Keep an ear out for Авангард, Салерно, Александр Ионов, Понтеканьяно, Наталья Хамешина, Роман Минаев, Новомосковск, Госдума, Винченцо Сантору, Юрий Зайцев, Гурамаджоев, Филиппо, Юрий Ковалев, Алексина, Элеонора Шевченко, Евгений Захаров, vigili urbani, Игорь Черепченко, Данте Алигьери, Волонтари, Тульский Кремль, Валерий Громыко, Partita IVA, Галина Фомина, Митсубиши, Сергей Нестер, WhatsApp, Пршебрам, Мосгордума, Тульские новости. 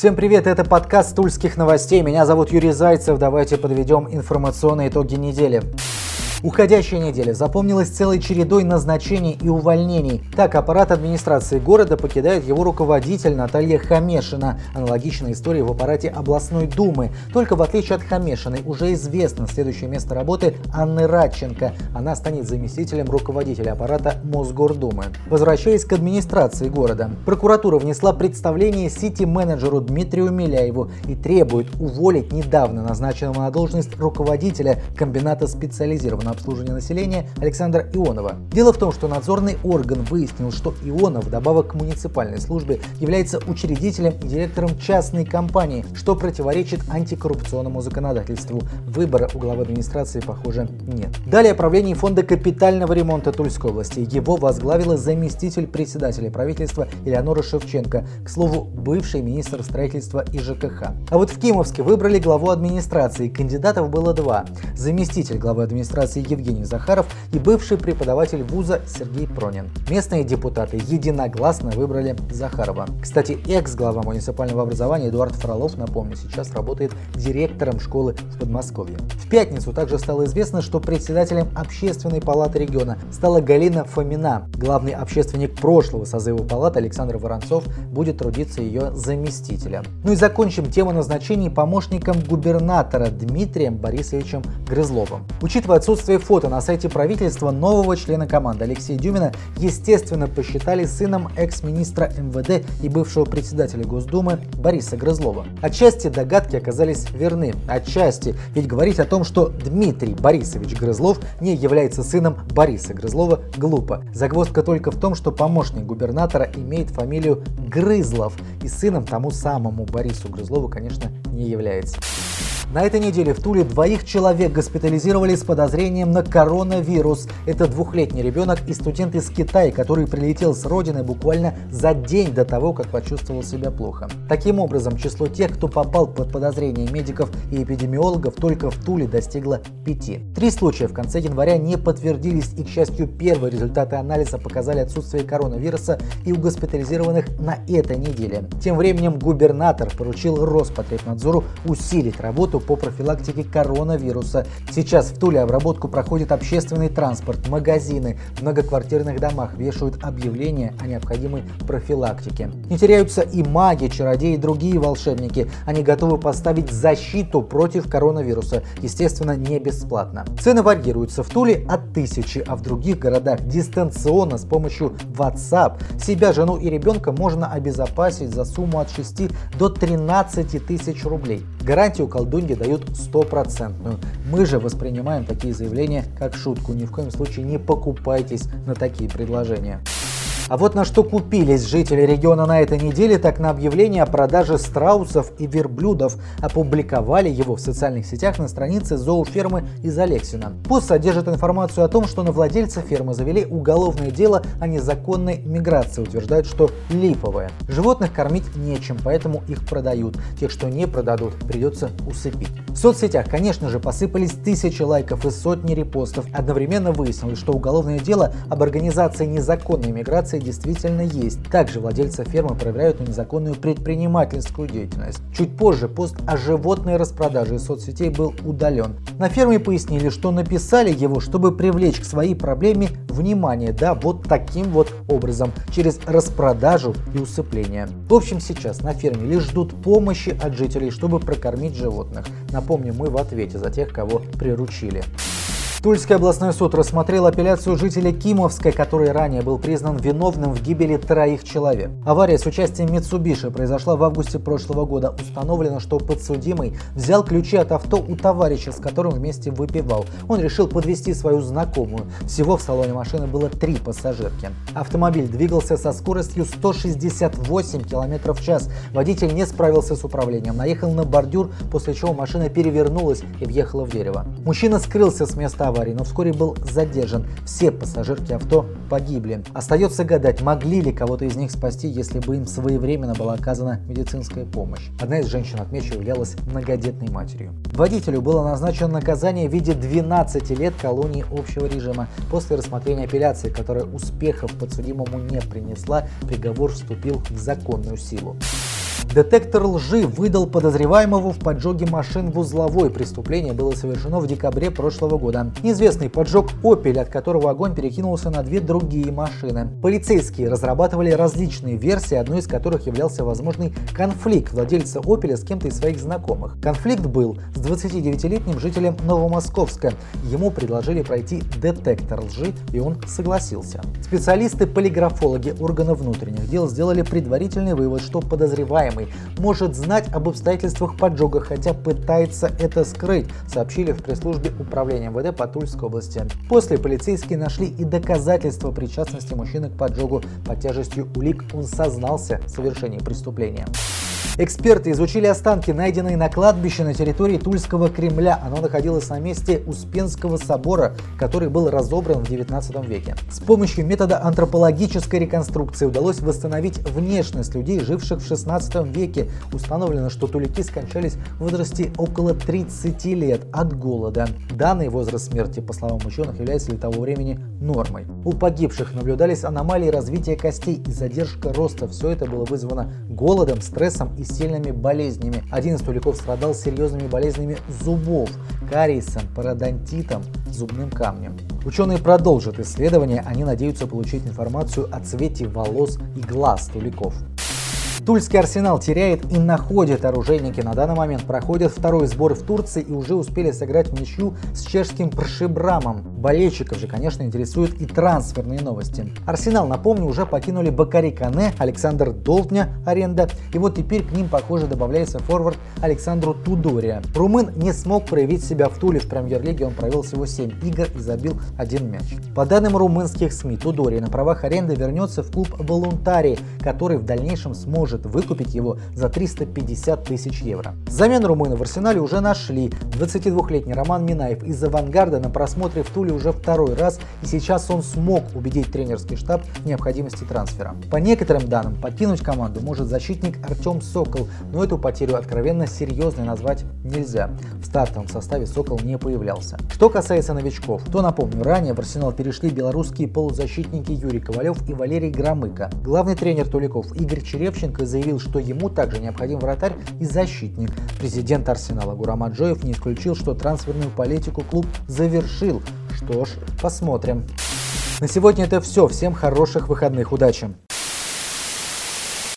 Всем привет, это подкаст Тульских новостей. Меня зовут Юрий Зайцев. Давайте подведем информационные итоги недели. Уходящая неделя запомнилась целой чередой назначений и увольнений. Так, аппарат администрации города покидает его руководитель Наталья Хамешина. Аналогичная история в аппарате областной думы. Только в отличие от Хамешиной уже известно следующее место работы Анны Радченко. Она станет заместителем руководителя аппарата Мосгордумы. Возвращаясь к администрации города, прокуратура внесла представление сити-менеджеру Дмитрию Миляеву и требует уволить недавно назначенного на должность руководителя комбината специализированного обслуживания населения Александра Ионова. Дело в том, что надзорный орган выяснил, что Ионов, вдобавок к муниципальной службе, является учредителем и директором частной компании, что противоречит антикоррупционному законодательству. Выбора у главы администрации, похоже, нет. Далее правление фонда капитального ремонта Тульской области. Его возглавила заместитель председателя правительства Элеонора Шевченко, к слову, бывший министр строительства и ЖКХ. А вот в Кимовске выбрали главу администрации. Кандидатов было два. Заместитель главы администрации Евгений Захаров и бывший преподаватель вуза Сергей Пронин. Местные депутаты единогласно выбрали Захарова. Кстати, экс-глава муниципального образования Эдуард Фролов, напомню, сейчас работает директором школы в Подмосковье. В пятницу также стало известно, что председателем общественной палаты региона стала Галина Фомина. Главный общественник прошлого созыва палаты Александр Воронцов будет трудиться ее заместителем. Ну и закончим тему назначений помощником губернатора Дмитрием Борисовичем Грызловым. Учитывая отсутствие фото на сайте правительства, нового члена команды Алексея Дюмина, естественно, посчитали сыном экс-министра МВД и бывшего председателя Госдумы Бориса Грызлова. Отчасти догадки оказались верны, отчасти, ведь говорить о том, что Дмитрий Борисович Грызлов не является сыном Бориса Грызлова, глупо. Загвоздка только в том, что помощник губернатора имеет фамилию Грызлов и сыном тому самому Борису Грызлову, конечно, не является. На этой неделе в Туле двоих человек госпитализировали с подозрением на коронавирус. Это двухлетний ребенок и студент из Китая, который прилетел с родины буквально за день до того, как почувствовал себя плохо. Таким образом, число тех, кто попал под подозрение медиков и эпидемиологов, только в Туле достигло 5. 3 случая в конце января не подтвердились, и, к счастью, первые результаты анализа показали отсутствие коронавируса и у госпитализированных на этой неделе. Тем временем губернатор поручил Роспотребнадзору усилить работу по профилактике коронавируса. Сейчас в Туле обработку проходит общественный транспорт, магазины, в многоквартирных домах вешают объявления о необходимой профилактике. Не теряются и маги, чародеи и другие волшебники. Они готовы поставить защиту против коронавируса, естественно, не бесплатно. Цены варьируются в Туле от 1000, а в других городах дистанционно с помощью WhatsApp. Себя, жену и ребенка можно обезопасить за сумму от 6 до 13 тысяч рублей. Гарантию колдуньи дают 100%. Мы же воспринимаем такие заявления как шутку. Ни в коем случае не покупайтесь на такие предложения. А вот на что купились жители региона на этой неделе, так на объявление о продаже страусов и верблюдов. Опубликовали его в социальных сетях на странице зоофермы из Алексина. Пост содержит информацию о том, что на владельца фермы завели уголовное дело о незаконной миграции, утверждают, что липовое. Животных кормить нечем, поэтому их продают. Тех, что не продадут, придется усыпить. В соцсетях, конечно же, посыпались тысячи лайков и сотни репостов. Одновременно выяснилось, что уголовное дело об организации незаконной миграции действительно есть. Также владельца фермы проверяют на незаконную предпринимательскую деятельность. Чуть позже пост о животной распродаже из соцсетей был удален. На ферме пояснили, что написали его, чтобы привлечь к своей проблеме внимание, да, вот таким вот образом, через распродажу и усыпление. В общем, сейчас на ферме лишь ждут помощи от жителей, чтобы прокормить животных. Напомню, мы в ответе за тех, кого приручили. Тульский областной суд рассмотрел апелляцию жителя Кимовска, который ранее был признан виновным в гибели 3 человек. Авария с участием Митсубиши произошла в августе прошлого года. Установлено, что подсудимый взял ключи от авто у товарища, с которым вместе выпивал. Он решил подвезти свою знакомую. Всего в салоне машины было 3 пассажирки. Автомобиль двигался со скоростью 168 км в час. Водитель не справился с управлением, наехал на бордюр, после чего машина перевернулась и въехала в дерево. Мужчина скрылся с места аварии, но вскоре был задержан. Все пассажирки авто погибли. Остается гадать, могли ли кого-то из них спасти, если бы им своевременно была оказана медицинская помощь. Одна из женщин, отмечу, являлась многодетной матерью. Водителю было назначено наказание в виде 12 лет колонии общего режима. После рассмотрения апелляции, которая успехов подсудимому не принесла, приговор вступил в законную силу. Детектор лжи выдал подозреваемого в поджоге машин в Узловой. Преступление было совершено в декабре прошлого года. Неизвестный поджег Opel, от которого огонь перекинулся на две другие машины. Полицейские разрабатывали различные версии, одной из которых являлся возможный конфликт владельца Opel с кем-то из своих знакомых. Конфликт был с 29-летним жителем Новомосковска. Ему предложили пройти детектор лжи, и он согласился. Специалисты-полиграфологи органов внутренних дел сделали предварительный вывод, что подозреваемый может знать об обстоятельствах поджога, хотя пытается это скрыть, сообщили в пресс-службе управления МВД по Тульской области. После полицейские нашли и доказательства причастности мужчины к поджогу. Под тяжестью улик он сознался в совершении преступления. Эксперты изучили останки, найденные на кладбище на территории Тульского Кремля. Оно находилось на месте Успенского собора, который был разобран в 19 веке. С помощью метода антропологической реконструкции удалось восстановить внешность людей, живших в 16 веке. Установлено, что туляки скончались в возрасте около 30 лет от голода. Данный возраст смерти, по словам ученых, является для того времени нормой. У погибших наблюдались аномалии развития костей и задержка роста. Все это было вызвано голодом, стрессом и сильными болезнями. Один из туляков страдал серьезными болезнями зубов, кариесом, пародонтитом, зубным камнем. Ученые продолжат исследования, они надеются получить информацию о цвете волос и глаз туляков. Тульский Арсенал теряет и находит. Оружейники на данный момент проходят второй сбор в Турции и уже успели сыграть в ничью с чешским Пршебрамом. Болельщиков же, конечно, интересуют и трансферные новости. Арсенал, напомню, уже покинули Бакари Кане, Александр Долпня, аренда. И вот теперь к ним, похоже, добавляется форвард Александру Тудория. Румын не смог проявить себя в Туле. В премьер-лиге он провел всего 7 игр и забил 1 мяч. По данным румынских СМИ, Тудория на правах аренды вернется в клуб Волонтари, который в дальнейшем сможет выкупить его за 350 тысяч евро. Замену румына в Арсенале уже нашли. 22-летний Роман Минаев из Авангарда на просмотре в Туле уже второй раз, и сейчас он смог убедить тренерский штаб в необходимости трансфера. По некоторым данным, покинуть команду может защитник Артем Сокол, но эту потерю откровенно серьезной назвать нельзя. В стартовом составе Сокол не появлялся. Что касается новичков, то напомню, ранее в Арсенал перешли белорусские полузащитники Юрий Ковалев и Валерий Громыко. Главный тренер туляков Игорь Черепченко заявил, что ему также необходим вратарь и защитник. Президент Арсенала Гурамаджоев не исключил, что трансферную политику клуб завершил. Что ж, посмотрим. На сегодня это все. Всем хороших выходных. Удачи!